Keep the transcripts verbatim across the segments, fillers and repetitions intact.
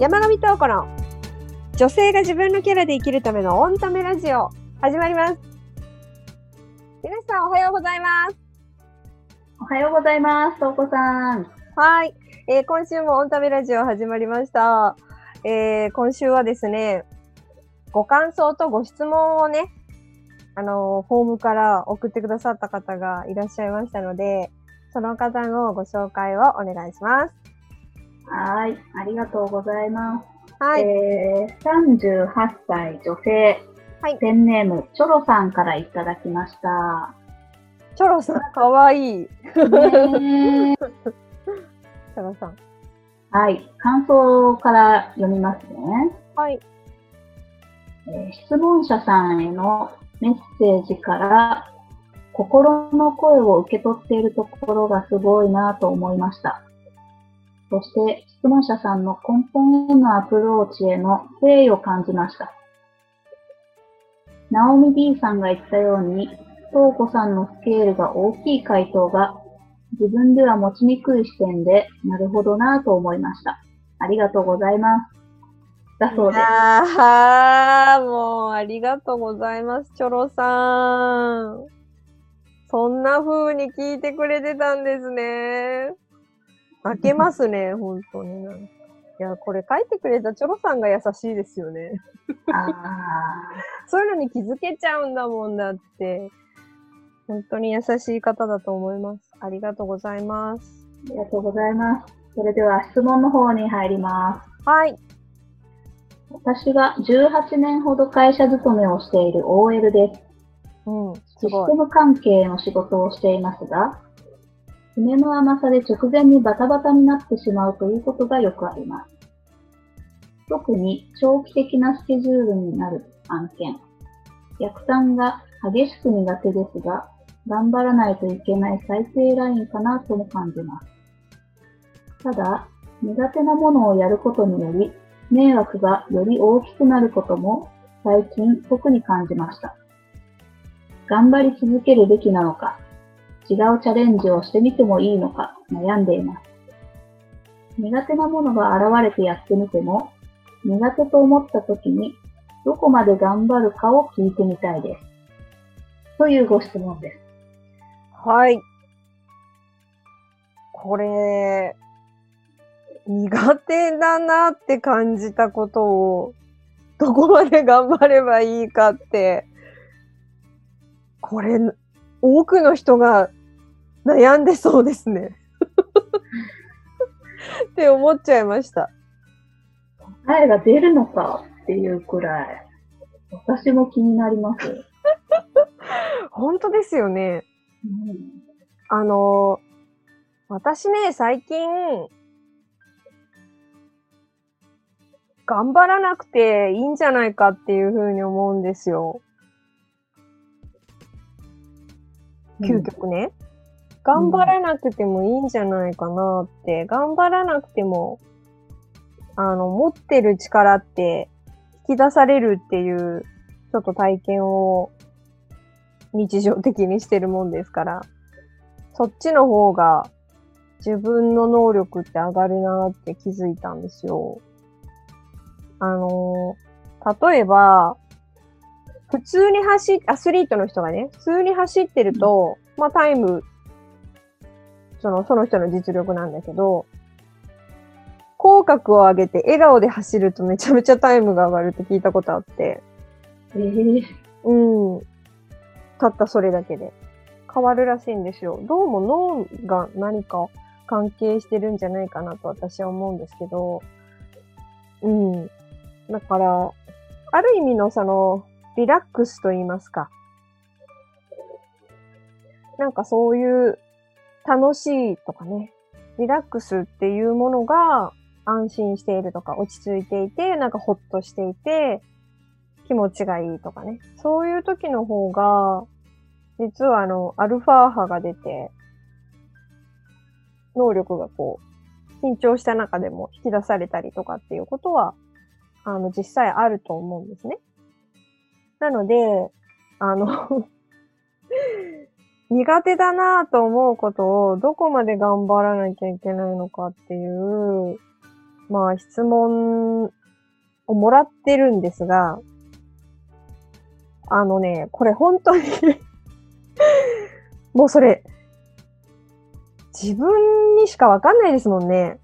山上東子の女性が自分のキャラで生きるためのオンタメラジオ始まります。皆さんおはようございます。おはようございます。東子さん。はい、えー、今週もオンタメラジオ始まりました、えー、今週はですねご感想とご質問をねあのフォームから送ってくださった方がいらっしゃいましたのでその方のご紹介をお願いします。はい、ありがとうございます。はい、えー、さんじゅうはっさい女性、はい、ペンネームチョロさんからいただきました。チョロさんかわいい。チョロさん。はい、感想から読みますね。はい。えー、質問者さんへのメッセージから。心の声を受け取っているところがすごいなと思いました。そして質問者さんの根本へのアプローチへの誠意を感じました。ナオミ D さんが言ったように、トウコさんのスケールが大きい回答が自分では持ちにくい視点でなるほどなと思いました。ありがとうございます。だそうです。ああ、もうありがとうございます、チョロさん。そんな風に聞いてくれてたんですね。泣けますね、本当に。いや、これ書いてくれたチョロさんが優しいですよね。あそういうのに気づけちゃうんだもんだって。本当に優しい方だと思います。ありがとうございます。ありがとうございます。それでは質問の方に入ります。はい。私がじゅうはちねんほど会社勤めをしている オーエル です。うん、システム関係の仕事をしていますが、決めの甘さで直前にバタバタになってしまうということがよくあります。特に長期的なスケジュールになる案件、逆算が激しく苦手ですが、頑張らないといけない最低ラインかなとも感じます。ただ、苦手なものをやることにより、迷惑がより大きくなることも最近特に感じました。頑張り続けるべきなのか、違うチャレンジをしてみてもいいのか悩んでいます。苦手なものが現れてやってみても、苦手と思った時にどこまで頑張るかを聞いてみたいです。というご質問です。はい。これ、苦手だなって感じたことを、どこまで頑張ればいいかって、これ、多くの人が悩んでそうですね。って思っちゃいました。答えが出るのかっていうくらい、私も気になります。本当ですよね。うん、あの、私ね、最近、頑張らなくていいんじゃないかっていうふうに思うんですよ。究極ね、頑張らなくてもいいんじゃないかなって、うん、頑張らなくても、あの、持ってる力って引き出されるっていう、ちょっと体験を日常的にしてるもんですから、そっちの方が自分の能力って上がるなって気づいたんですよ。あの、例えば、普通に走っ、アスリートの人がね、普通に走ってると、まあタイム、その、その人の実力なんだけど、口角を上げて笑顔で走るとめちゃめちゃタイムが上がるって聞いたことあって。えー、うん。たったそれだけで。変わるらしいんですよ。どうも脳が何か関係してるんじゃないかなと私は思うんですけど、うん。だから、ある意味のその、リラックスと言いますか。なんかそういう楽しいとかね、リラックスっていうものが安心しているとか、落ち着いていて、なんかほっとしていて、気持ちがいいとかね。そういう時の方が、実はあの、アルファ波が出て、能力がこう、緊張した中でも引き出されたりとかっていうことは、あの、実際あると思うんですね。なので、あの、苦手だなぁと思うことをどこまで頑張らなきゃいけないのかっていうまあ質問をもらってるんですが、あのね、これ本当に、もうそれ、自分にしかわかんないですもんね。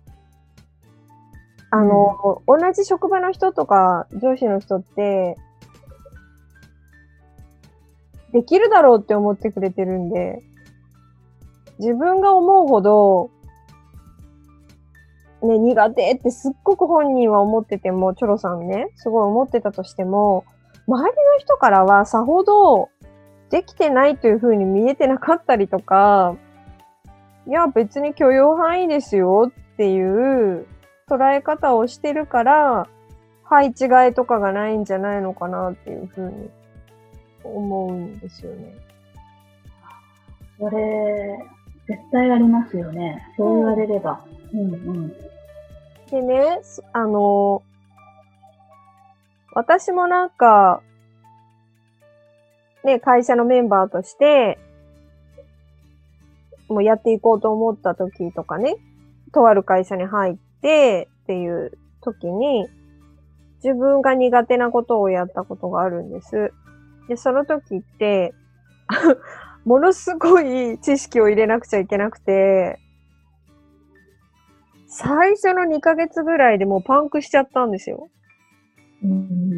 あの、うん、同じ職場の人とか上司の人って、できるだろうって思ってくれてるんで、自分が思うほど、ね、苦手ってすっごく本人は思ってても、チョロさんね、すごい思ってたとしても、周りの人からはさほどできてないというふうに見えてなかったりとか、いや別に許容範囲ですよっていう捉え方をしてるから、配置換えとかがないんじゃないのかなっていうふうに思うんですよね。それ、絶対ありますよね。そう言われれば。うんうん、でね、あの、私もなんか、ね、会社のメンバーとして、もうやっていこうと思った時とかね、とある会社に入ってっていう時に、自分が苦手なことをやったことがあるんです。で、その時って、ものすごい知識を入れなくちゃいけなくて、最初のにかげつぐらいでもうパンクしちゃったんですよ。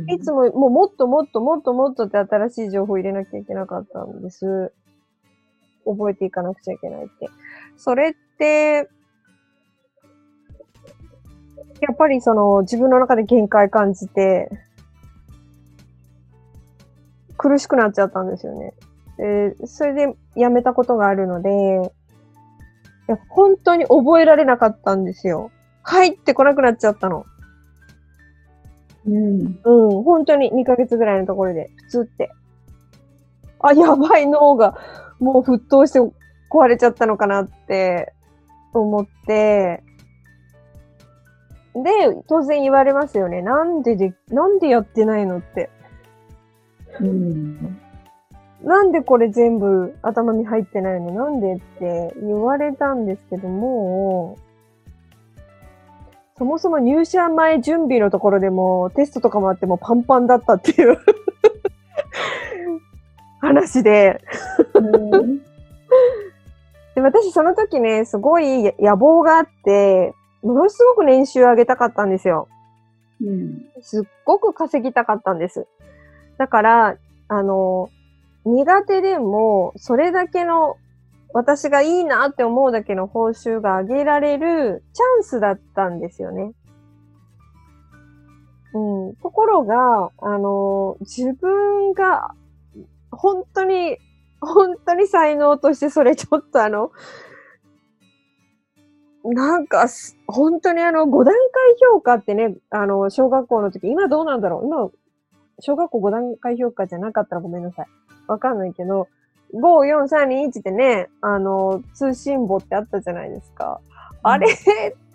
いつも、もうもっともっともっともっとって新しい情報を入れなきゃいけなかったんです。覚えていかなくちゃいけないって。それって、やっぱりその自分の中で限界感じて、苦しくなっちゃったんですよね。で、それでやめたことがあるので、いや本当に覚えられなかったんですよ。入ってこなくなっちゃったの。うん、うん、本当ににかげつぐらいのところで、普通って。あ、やばい、脳がもう沸騰して壊れちゃったのかなって思って、で、当然言われますよね。なんでで、なんでやってないのって。うん、なんでこれ全部頭に入ってないの？なんでって言われたんですけども、そもそも入社前準備のところでもテストとかもあってもパンパンだったっていう話でで、私その時ね、すごい野望があって、ものすごく年収を上げたかったんですよ。うん、すっごく稼ぎたかったんです。だから、あの、苦手でもそれだけの私がいいなって思うだけの報酬が上げられるチャンスだったんですよね。うん。ところが、あの、自分が本当に、本当に才能としてそれちょっとあの、なんか、本当にあの、ごだんかいひょうかってね、あの、小学校の時、今どうなんだろう。今、小学校ごだんかいひょうかじゃなかったらごめんなさい。わかんないけど、ご、よん、さん、に、いちってね、あの、通信簿ってあったじゃないですか。あれ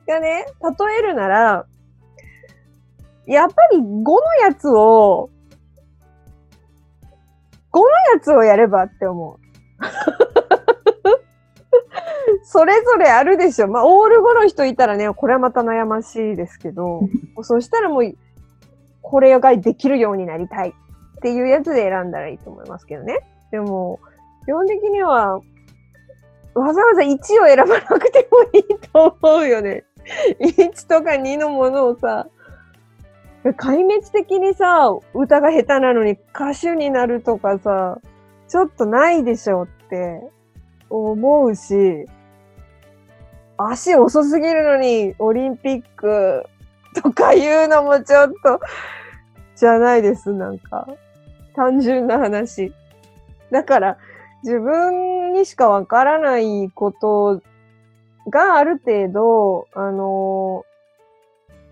がね、例えるなら、やっぱりごのやつを、ごのやつをやればって思う。それぞれあるでしょ。まあ、オールごの人いたらね、これはまた悩ましいですけど、そしたらもう、これができるようになりたいっていうやつで選んだらいいと思いますけどね。でも、基本的には、わざわざいちを選ばなくてもいいと思うよね。いちとかにのものをさ、壊滅的にさ、歌が下手なのに歌手になるとかさ、ちょっとないでしょって思うし、足遅すぎるのにオリンピックとかいうのもちょっと、じゃないです、なんか。単純な話。だから、自分にしかわからないことがある程度、あの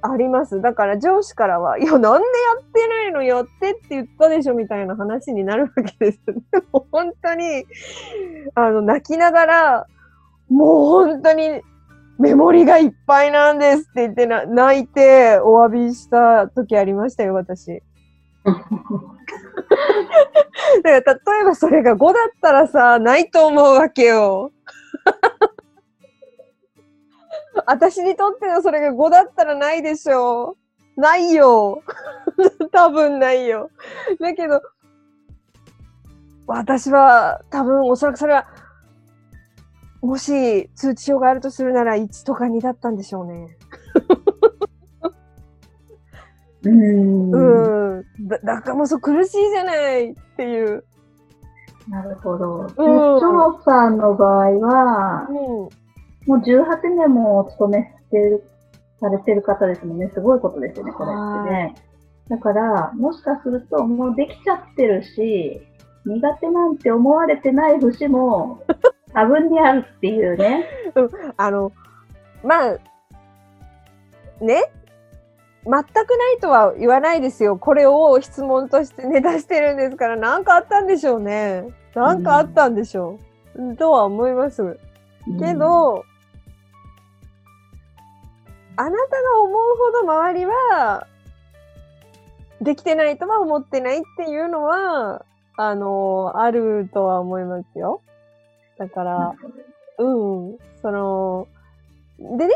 ー、あります。だから上司からは、いや、なんでやってないの？やってって言ったでしょみたいな話になるわけです。でも本当に、あの、泣きながら、もう本当にメモリがいっぱいなんですって言ってな、泣いてお詫びした時ありましたよ、私。だから例えばそれがごだったらさ、ないと思うわけよ。私にとってのそれがごだったらないでしょう。ないよ。多分ないよ。だけど、私は多分おそらくそれは、もし通知表があるとするならいちとかにだったんでしょうね。うーん、うん、だ、だからもうそう苦しいじゃないっていう。なるほど。で、うん、長さんの場合は、うん、もうじゅうはちねんもお勤めしてる、されてる方ですもんね。すごいことですよね、これってね。だから、もしかするともうできちゃってるし、苦手なんて思われてない節も多分にあるっていうね。うん、あの、まあ、ね。全くないとは言わないですよ。これを質問としてね出してるんですから、何かあったんでしょうね。何かあったんでしょう、うん、とは思いますけど、うん、あなたが思うほど周りはできてないとは思ってないっていうのはあのあるとは思いますよ。だから、うん、そのでね。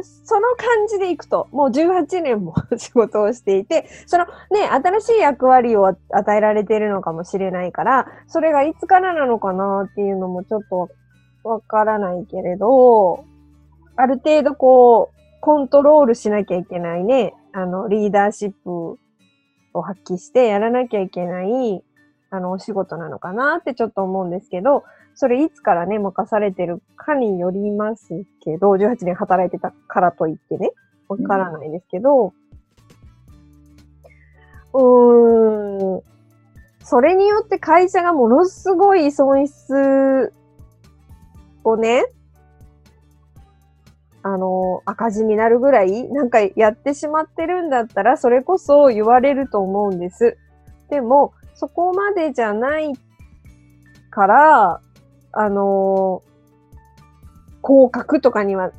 その感じでいくと、もうじゅうはちねんも仕事をしていて、そのね、新しい役割を与えられているのかもしれないから、それがいつからなのかなっていうのもちょっとわからないけれど、ある程度こう、コントロールしなきゃいけないね、あの、リーダーシップを発揮してやらなきゃいけない、あの、お仕事なのかなってちょっと思うんですけど、それいつからね、任されてるかによりますけど、じゅうはちねん働いてたからといってね、わからないですけど、うん、うーん、それによって会社がものすごい損失をね、あの、赤字になるぐらい、なんかやってしまってるんだったら、それこそ言われると思うんです。でも、そこまでじゃないから、あのー、降格とかには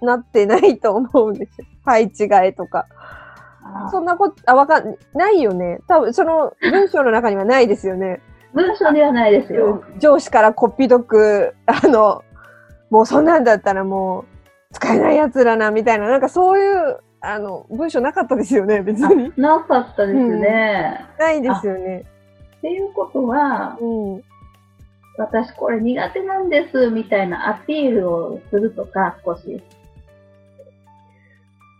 なってないと思うんですよ。配置換えとか。そんなこと、あ、わかんないよね。多分、その文章の中にはないですよね。文章ではないですよ。上司からこっぴどく、あの、もうそんなんだったらもう使えないやつらな、みたいな、なんかそういう、あの、文章なかったですよね、別に。なかったですね。うん、ないですよね。っていうことは、うん、私これ苦手なんですみたいなアピールをするとか、少し。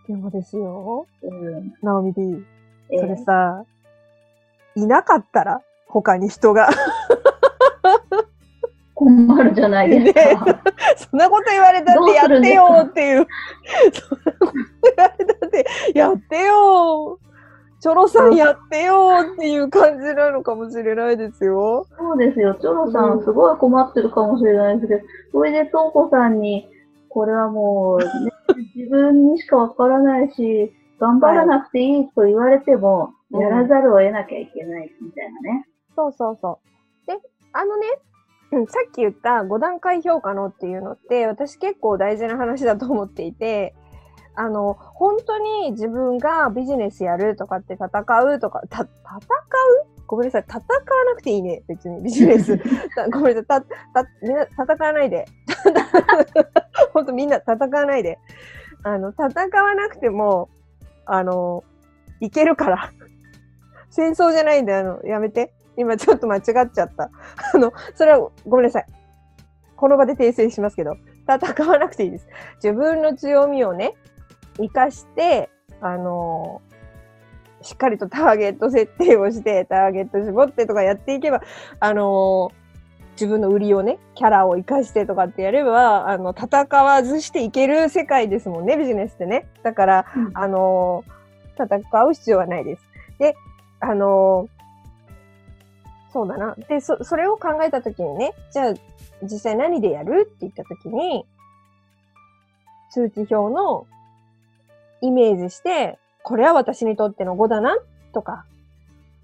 でもですよ、うん、ナオミ D、えー、それさ、いなかったら他に人が困るじゃないですか、ね、そんなこと言われたってやってよっていう、そんなこと言われたってやってよー、チョロさんやってよっていう感じなのかもしれないですよ。そうですよ。チョロさんすごい困ってるかもしれないですけど、うん、それでトウコさんに、これはもう、ね、自分にしかわからないし、頑張らなくていいと言われても、はい、やらざるを得なきゃいけないみたいなね。そうそうそう。で、あのね、うん、さっき言ったごだんかい評価のっていうのって、私結構大事な話だと思っていて、あの、本当に自分がビジネスやるとかって戦うとか、た、戦う？ごめんなさい。戦わなくていいね。別にビジネス。ごめんなさい。た、た、みんな戦わないで。本当みんな戦わないで。あの、戦わなくても、あの、いけるから。戦争じゃないんで、あの、やめて。今ちょっと間違っちゃった。あの、それはごめんなさい。この場で訂正しますけど、戦わなくていいです。自分の強みをね、生かして、あのー、しっかりとターゲット設定をして、ターゲット絞ってとかやっていけば、あのー、自分の売りをね、キャラを生かしてとかってやれば、あの、戦わずしていける世界ですもんね、ビジネスってね。だから、うん、あのー、戦う必要はないです。で、あのー、そうだな。で、そ、それを考えたときにね、じゃあ、実際何でやるって言ったときに、通知表のイメージして、これは私にとってのごだなとか、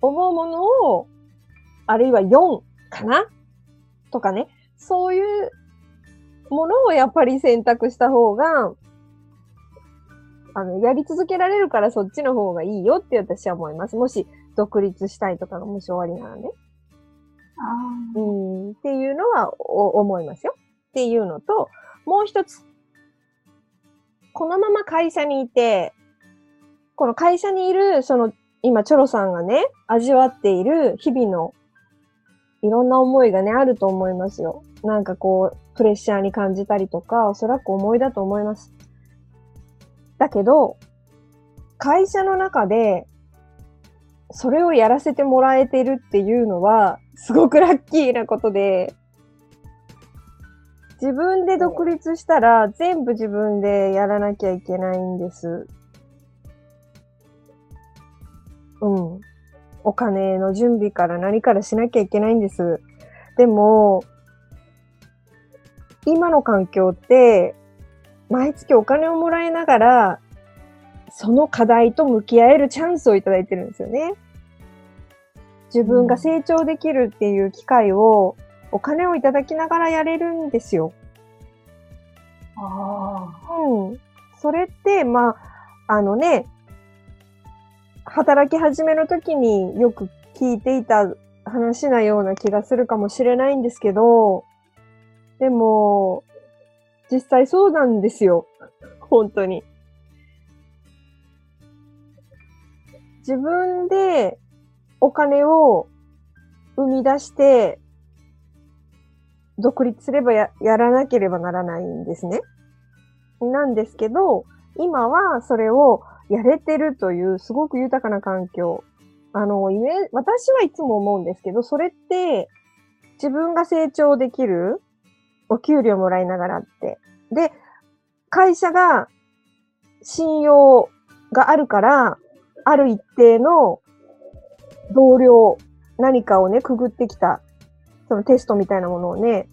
思うものを、あるいはよんかなとかね、そういうものをやっぱり選択した方が、あの、やり続けられるからそっちの方がいいよって私は思います。もし、独立したいとかがもし終わりならね。あー。うん、っていうのはお思いますよ。っていうのと、もう一つ。このまま会社にいて、この会社にいる、その、今、チョロさんがね、味わっている日々のいろんな思いがね、あると思いますよ。なんかこう、プレッシャーに感じたりとか、おそらく思いだと思います。だけど、会社の中で、それをやらせてもらえてるっていうのは、すごくラッキーなことで、自分で独立したら、全部自分でやらなきゃいけないんです。うん。お金の準備から何からしなきゃいけないんです。でも、今の環境って、毎月お金をもらいながら、その課題と向き合えるチャンスをいただいてるんですよね。自分が成長できるっていう機会を、お金をいただきながらやれるんですよ。ああ。うん。それって、まあ、あのね、働き始めの時によく聞いていた話なような気がするかもしれないんですけど、でも、実際そうなんですよ。本当に。自分でお金を生み出して、独立すれば や, やらなければならないんですね。なんですけど、今はそれをやれてるというすごく豊かな環境。あの、イメージ、私はいつも思うんですけど、それって自分が成長できるお給料もらいながらって。で、会社が信用があるから、ある一定の同僚、何かをね、くぐってきた。そのテストみたいなものをね、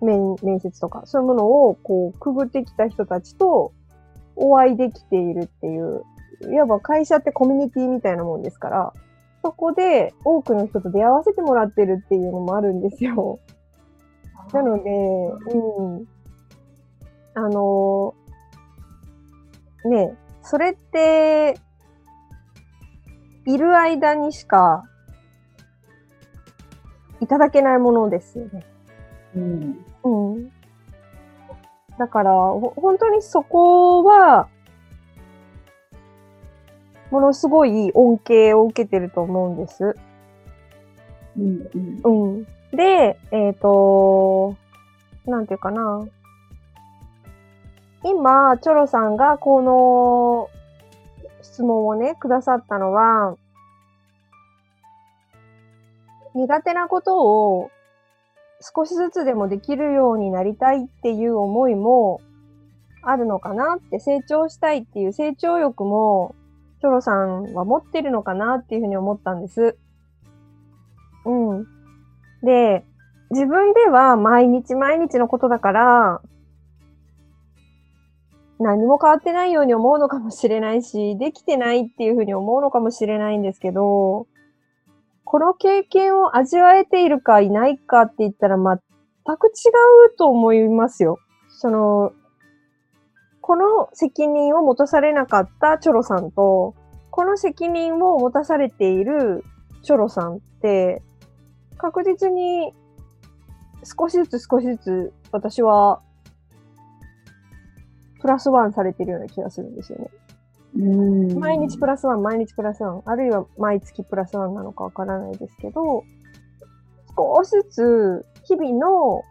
面、面接とか、そういうものをこう、くぐってきた人たちとお会いできているっていう、いわば会社ってコミュニティみたいなもんですから、そこで多くの人と出会わせてもらってるっていうのもあるんですよ。なので、うん。あの、ね、それって、いる間にしか、いただけないものですよね。うん。うん。だから、本当にそこは、ものすごい恩恵を受けてると思うんです。うん、うん。うん。で、えっと、なんていうかな。今、チョロさんがこの質問をね、くださったのは、苦手なことを少しずつでもできるようになりたいっていう思いもあるのかなって、成長したいっていう成長欲もチョロさんは持ってるのかなっていうふうに思ったんです。うん。で、自分では毎日毎日のことだから何も変わってないように思うのかもしれないし、できてないっていうふうに思うのかもしれないんですけど、この経験を味わえているかいないかって言ったら全く違うと思いますよ。その、この責任を持たされなかったチョロさんと、この責任を持たされているチョロさんって、確実に少しずつ少しずつ私はプラスワンされているような気がするんですよね。うん、毎日プラスワン、毎日プラスワン、あるいは毎月プラスワンなのかわからないですけど、少しずつ日々の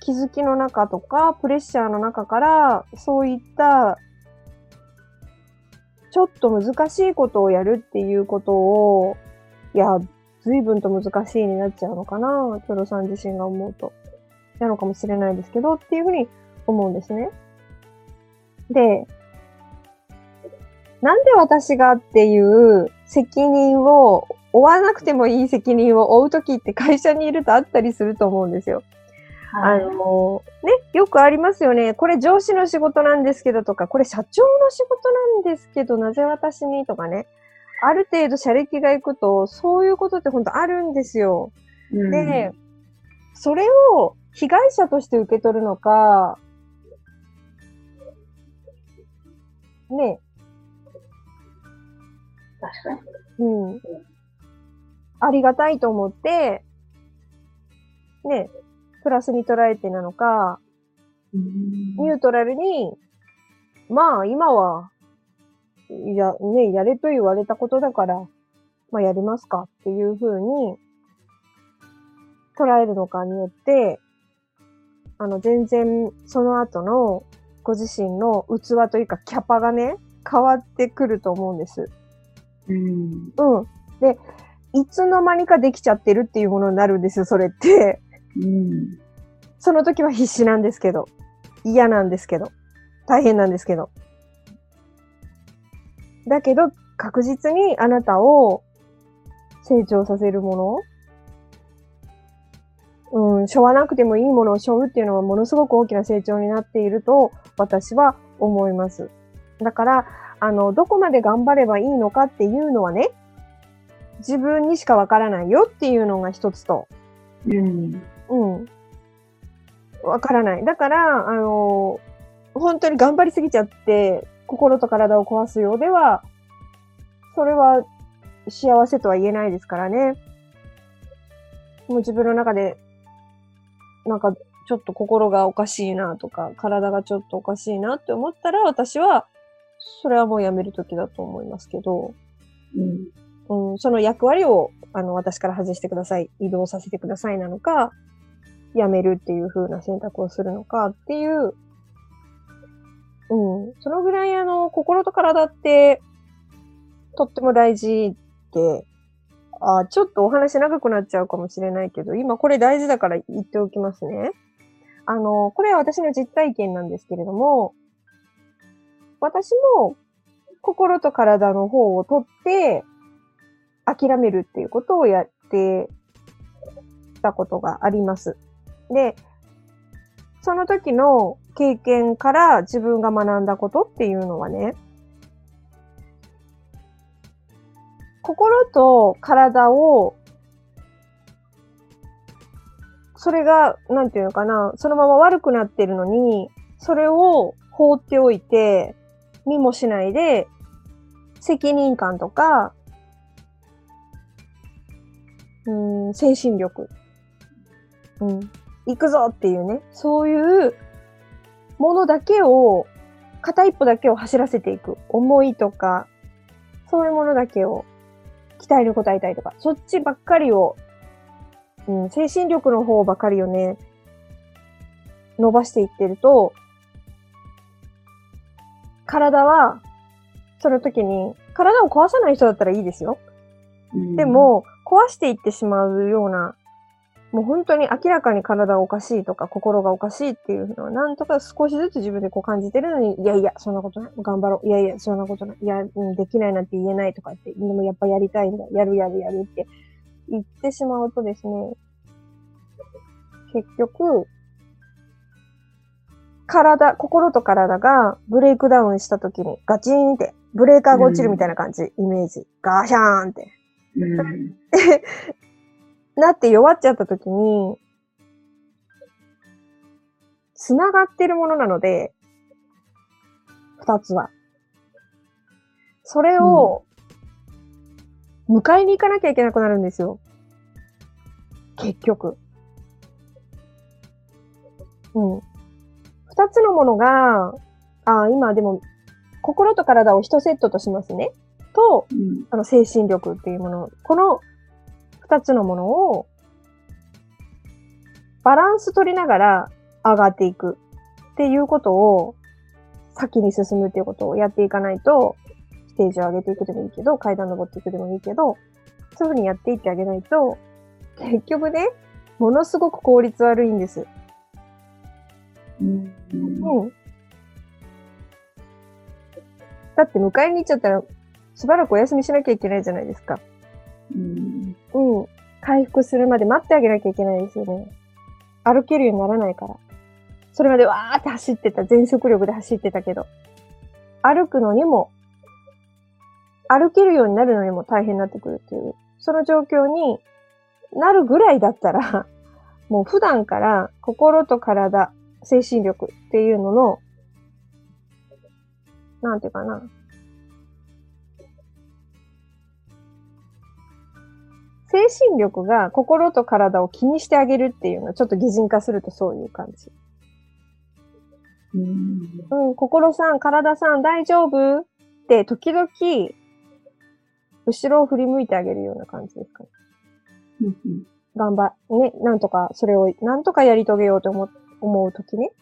気づきの中とか、プレッシャーの中から、そういったちょっと難しいことをやるっていうことを、いや、随分と難しいになっちゃうのかな、チョロさん自身が思うと。なのかもしれないですけど、っていうふうに思うんですね。で、なんで私がっていう責任を負わなくてもいい責任を負うときって会社にいるとあったりすると思うんですよ。はい、あの、ね、よくありますよね。これ上司の仕事なんですけどとか、これ社長の仕事なんですけど、なぜ私にとかね。ある程度社歴がいくと、そういうことって本当あるんですよ。うん、で、それを被害者として受け取るのか、ね、確かに。うん。ありがたいと思って、ね、プラスに捉えてなのか、ニュートラルにまあ今は、や、ね、やれと言われたことだから、まあやりますかっていうふうに捉えるのかによって、あの全然その後のご自身の器というかキャパがね、変わってくると思うんです。うん。うん。で、いつの間にかできちゃってるっていうものになるんですよ、それって。うん。その時は必死なんですけど、嫌なんですけど、大変なんですけど。だけど、確実にあなたを成長させるもの、うん、背負わなくてもいいものを背負うっていうのはものすごく大きな成長になっていると私は思います。だから、あの、どこまで頑張ればいいのかっていうのはね、自分にしかわからないよっていうのが一つと。うん。うん。わからない。だから、あの、本当に頑張りすぎちゃって、心と体を壊すようでは、それは幸せとは言えないですからね。もう自分の中で、なんかちょっと心がおかしいなとか、体がちょっとおかしいなって思ったら、私は、それはもうやめる時だと思いますけど、うんうん、その役割をあの私から外してください、移動させてくださいなのか、やめるっていう風な選択をするのかっていう、うん、そのぐらいあの心と体ってとっても大事で、あ、ちょっとお話長くなっちゃうかもしれないけど、今これ大事だから言っておきますね。あの、これは私の実体験なんですけれども、私も心と体の方を取って諦めるっていうことをやってたことがあります。で、その時の経験から自分が学んだことっていうのはね、心と体を、それが、なんていうのかな、そのまま悪くなってるのに、それを放っておいて、見もしないで、責任感とか、うん、精神力。うん。行くぞっていうね、そういうものだけを、片一歩だけを走らせていく。思いとか、そういうものだけを、期待に応えたいとか、そっちばっかりを、うん、精神力の方ばかりをね、伸ばしていってると、体は、その時に、体を壊さない人だったらいいですよ。うん、でも、壊していってしまうような、もう本当に明らかに体がおかしいとか心がおかしいっていうのはなんとか少しずつ自分でこう感じてるのに、いやいや、そんなことない。頑張ろう。いやいや、そんなことない。いや、できないなんて言えないとかって、でもやっぱやりたいんだ。やるやるやるって言ってしまうとですね、結局、体、心と体がブレイクダウンした時にガチーンってブレーカーが落ちるみたいな感じ、うん、イメージ。ガシャーンって。うんなって弱っちゃった時に、繋がってるものなので、二つは。それを、迎えに行かなきゃいけなくなるんですよ。結局。うん。二つのものが、あ、今でも、心と体を一セットとしますね。と、うん、あの、精神力っていうもの。この、二つのものをバランス取りながら上がっていくっていうことを先に進むっていうことをやっていかないと、ステージを上げていくでもいいけど、階段登っていくでもいいけど、そういうふうにやっていってあげないと、結局ね、ものすごく効率悪いんです。うん。だって迎えに行っちゃったらしばらくお休みしなきゃいけないじゃないですか。うん、うん。回復するまで待ってあげなきゃいけないですよね。歩けるようにならないから。それまでわーって走ってた。全速力で走ってたけど。歩くのにも、歩けるようになるのにも大変になってくるっていう。その状況になるぐらいだったら、もう普段から心と体、精神力っていうのの、なんていうかな。精神力が心と体を気にしてあげるっていうのはちょっと擬人化するとそういう感じ。うん、うん、心さん、体さん大丈夫って時々後ろを振り向いてあげるような感じですかね。うんうん、頑張ね、なんとかそれをなんとかやり遂げようと思思うときね、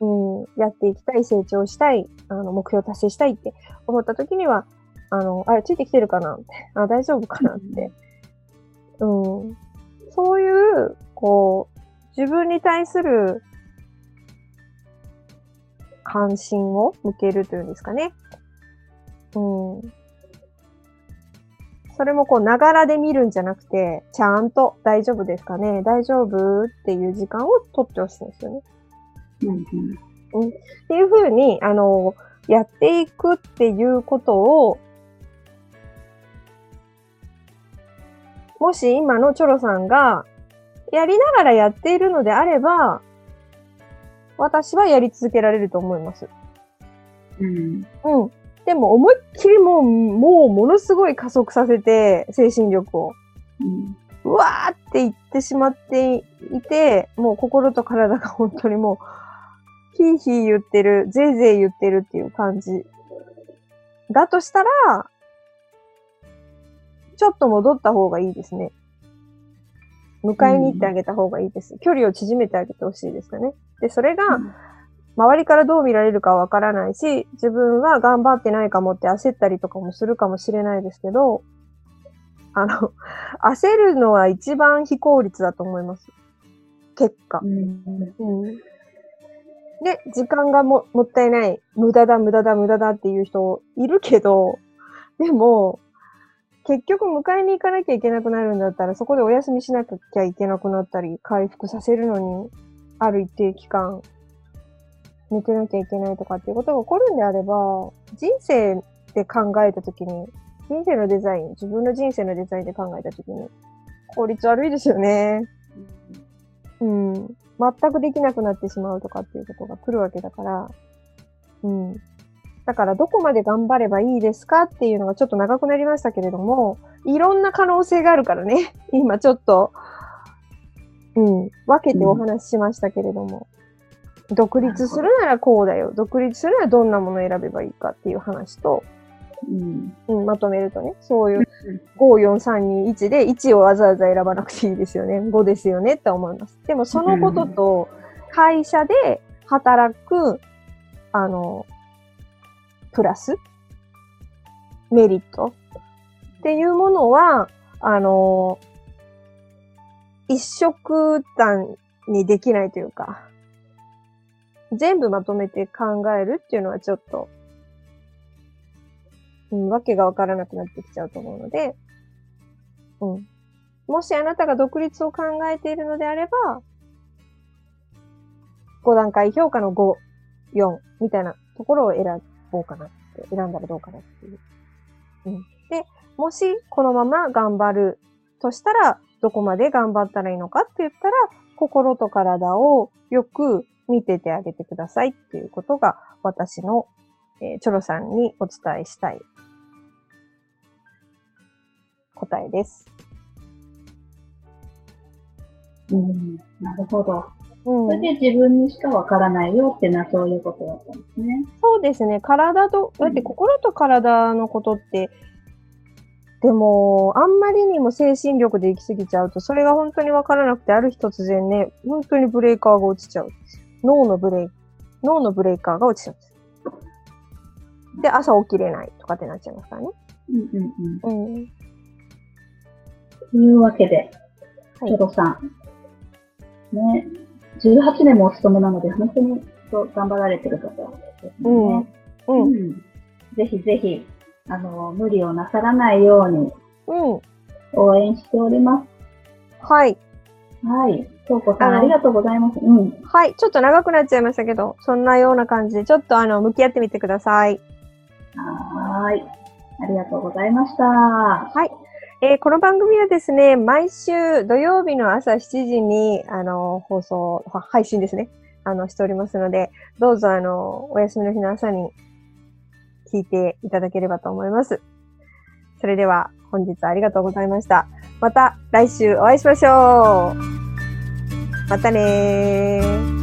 うんうん、やっていきたい、成長したい、あの目標達成したいって思ったときには、あのあれついてきてるかな、あ大丈夫かなって、うんうん、そういうこう自分に対する関心を向けるというんですかね。うん。それもこう、ながらで見るんじゃなくて、ちゃんと大丈夫ですかね、大丈夫っていう時間を取ってほしいんですよね。うん、うん。っていうふうに、あの、やっていくっていうことを、もし今のチョロさんが、やりながらやっているのであれば、私はやり続けられると思います。うん。うん。でも思いっきりもう、もうものすごい加速させて、精神力を。うん、うわーって言ってしまっていて、もう心と体が本当にもう、ヒーヒー言ってる、ぜいぜい言ってるっていう感じ。だとしたら、ちょっと戻った方がいいですね。迎えに行ってあげた方がいいです。うん、距離を縮めてあげてほしいですかね。で、それが、うん周りからどう見られるかわからないし、自分は頑張ってないかもって焦ったりとかもするかもしれないですけど、あの、焦るのは一番非効率だと思います。結果。うんうん、で、時間が も, もったいない。無駄だ、無駄だ、無駄だっていう人いるけど、でも、結局迎えに行かなきゃいけなくなるんだったら、そこでお休みしなきゃいけなくなったり、回復させるのに、ある一定期間、寝てなきゃいけないとかっていうことが起こるんであれば、人生で考えたときに、人生のデザイン、自分の人生のデザインで考えたときに、効率悪いですよね。うん。全くできなくなってしまうとかっていうことが来るわけだから、うん。だからどこまで頑張ればいいですかっていうのがちょっと長くなりましたけれども、いろんな可能性があるからね、今ちょっと、うん、分けてお話ししましたけれども。うん独立するならこうだよ。独立するならどんなものを選べばいいかっていう話と、うんうん、まとめるとね、そういうご、よん、さん、に、いちでいちをわざわざ選ばなくていいですよね。ごですよねって思います。でもそのことと会社で働く、あの、プラス、メリットっていうものは、あの、一色単にできないというか、全部まとめて考えるっていうのはちょっと、うん、わけがわからなくなってきちゃうと思うので、うん。もしあなたが独立を考えているのであれば、ごだんかいひょうかのご、よんみたいなところを選ぼうかなって、選んだらどうかなっていう。うん。で、もしこのまま頑張るとしたら、どこまで頑張ったらいいのかって言ったら、心と体をよく見ててあげてくださいっていうことが私の、えー、チョロさんにお伝えしたい答えです。うん、なるほど。うん、それで自分にしかわからないよってな、そういうことだったんですね。そうですね。体と、だって心と体のことって、うん、でも、あんまりにも精神力で行き過ぎちゃうと、それが本当にわからなくて、ある日突然ね、本当にブレーカーが落ちちゃう。脳のブレー、脳のブレーカーが落ちちゃう。で、朝起きれないとかってなっちゃいますからね。うんうんうん。うん、というわけで、チョロさん、はい。ね、じゅうはちねんもお勤めなので、本当に頑張られてる方ですね。うん。うん。うん、ぜひぜひ、あの、無理をなさらないように、うん。応援しております。はい。はい。京子さん、ありがとうございます。うん。はい。ちょっと長くなっちゃいましたけど、そんなような感じで、ちょっとあの、向き合ってみてください。はーい。ありがとうございました。はい。えー、この番組はですね、毎週土曜日の朝しちじに、あの、放送、配信ですね。あの、しておりますので、どうぞあの、お休みの日の朝に聞いていただければと思います。それでは、本日はありがとうございました。また来週お会いしましょう。またねー。